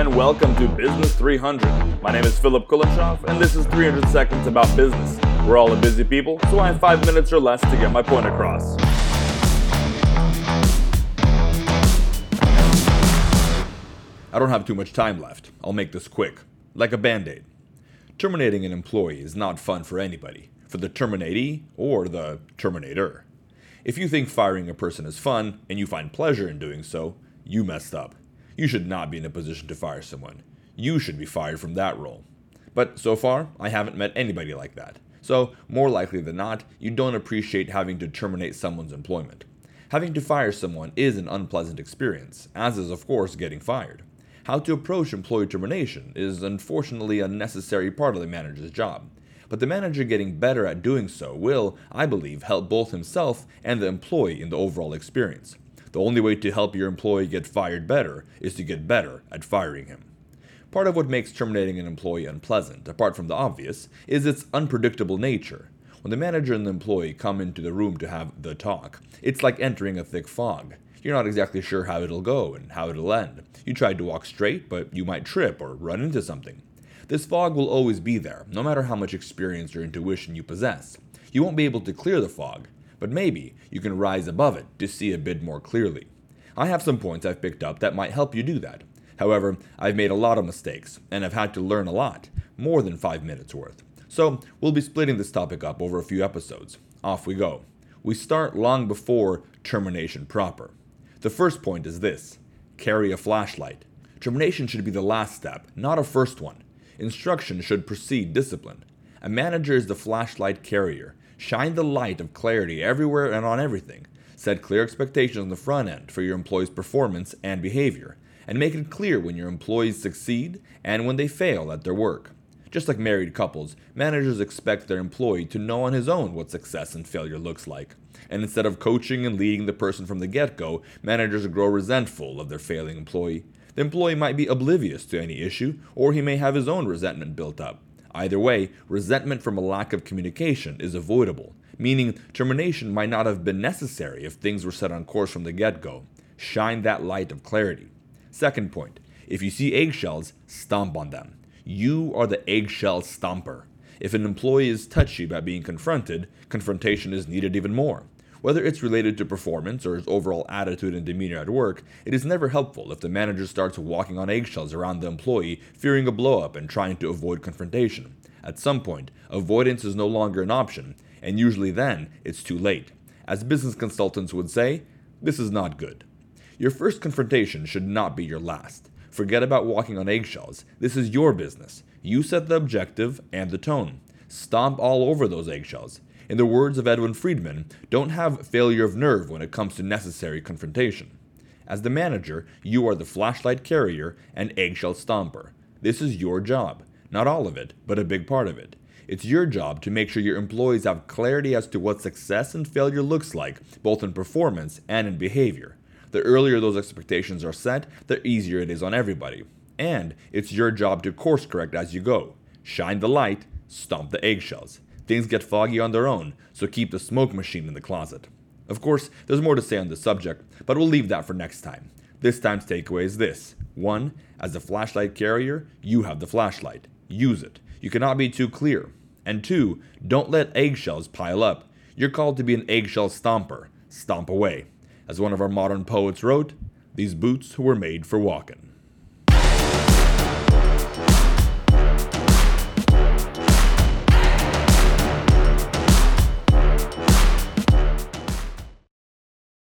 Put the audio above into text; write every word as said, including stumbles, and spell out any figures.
and welcome to Business three hundred. My name is Philip Kulenshoff, and this is three hundred Seconds About Business. We're all a busy people, so I have five minutes or less to get my point across. I don't have too much time left. I'll make this quick. Like a band-aid. Terminating an employee is not fun for anybody, for the terminatee or the terminator. If you think firing a person is fun, and you find pleasure in doing so, you messed up. You should not be in a position to fire someone. You should be fired from that role. But so far, I haven't met anybody like that. So, more likely than not, you don't appreciate having to terminate someone's employment. Having to fire someone is an unpleasant experience, as is of course getting fired. How to approach employee termination is unfortunately a necessary part of the manager's job, but the manager getting better at doing so will, I believe, help both himself and the employee in the overall experience. The only way to help your employee get fired better is to get better at firing him. Part of what makes terminating an employee unpleasant, apart from the obvious, is its unpredictable nature. When the manager and the employee come into the room to have the talk, it's like entering a thick fog. You're not exactly sure how it'll go and how it'll end. You tried to walk straight, but you might trip or run into something. This fog will always be there, no matter how much experience or intuition you possess. You won't be able to clear the fog, but maybe you can rise above it to see a bit more clearly. I have some points I've picked up that might help you do that. However, I've made a lot of mistakes, and I've had to learn a lot, more than five minutes worth. So, we'll be splitting this topic up over a few episodes. Off we go. We start long before termination proper. The first point is this: carry a flashlight. Termination should be the last step, not a first one. Instruction should precede discipline. A manager is the flashlight carrier. Shine the light of clarity everywhere and on everything. Set clear expectations on the front end for your employees' performance and behavior, and make it clear when your employees succeed and when they fail at their work. Just like married couples, managers expect their employee to know on his own what success and failure looks like. And instead of coaching and leading the person from the get-go, managers grow resentful of their failing employee. The employee might be oblivious to any issue, or he may have his own resentment built up. Either way, resentment from a lack of communication is avoidable, meaning termination might not have been necessary if things were set on course from the get-go. Shine that light of clarity. Second point, if you see eggshells, stomp on them. You are the eggshell stomper. If an employee is touchy by being confronted, confrontation is needed even more. Whether it's related to performance or his overall attitude and demeanor at work, it is never helpful if the manager starts walking on eggshells around the employee, fearing a blow-up and trying to avoid confrontation. At some point, avoidance is no longer an option, and usually then, it's too late. As business consultants would say, this is not good. Your first confrontation should not be your last. Forget about walking on eggshells. This is your business. You set the objective and the tone. Stomp all over those eggshells. In the words of Edwin Friedman, don't have failure of nerve when it comes to necessary confrontation. As the manager, you are the flashlight carrier and eggshell stomper. This is your job. Not all of it, but a big part of it. It's your job to make sure your employees have clarity as to what success and failure looks like, both in performance and in behavior. The earlier those expectations are set, the easier it is on everybody. And it's your job to course correct as you go. Shine the light, stomp the eggshells. Things get foggy on their own, so keep the smoke machine in the closet. Of course, there's more to say on this subject, but we'll leave that for next time. This time's takeaway is this. One, as a flashlight carrier, you have the flashlight. Use it. You cannot be too clear. And two, don't let eggshells pile up. You're called to be an eggshell stomper. Stomp away. As one of our modern poets wrote, these boots were made for walking.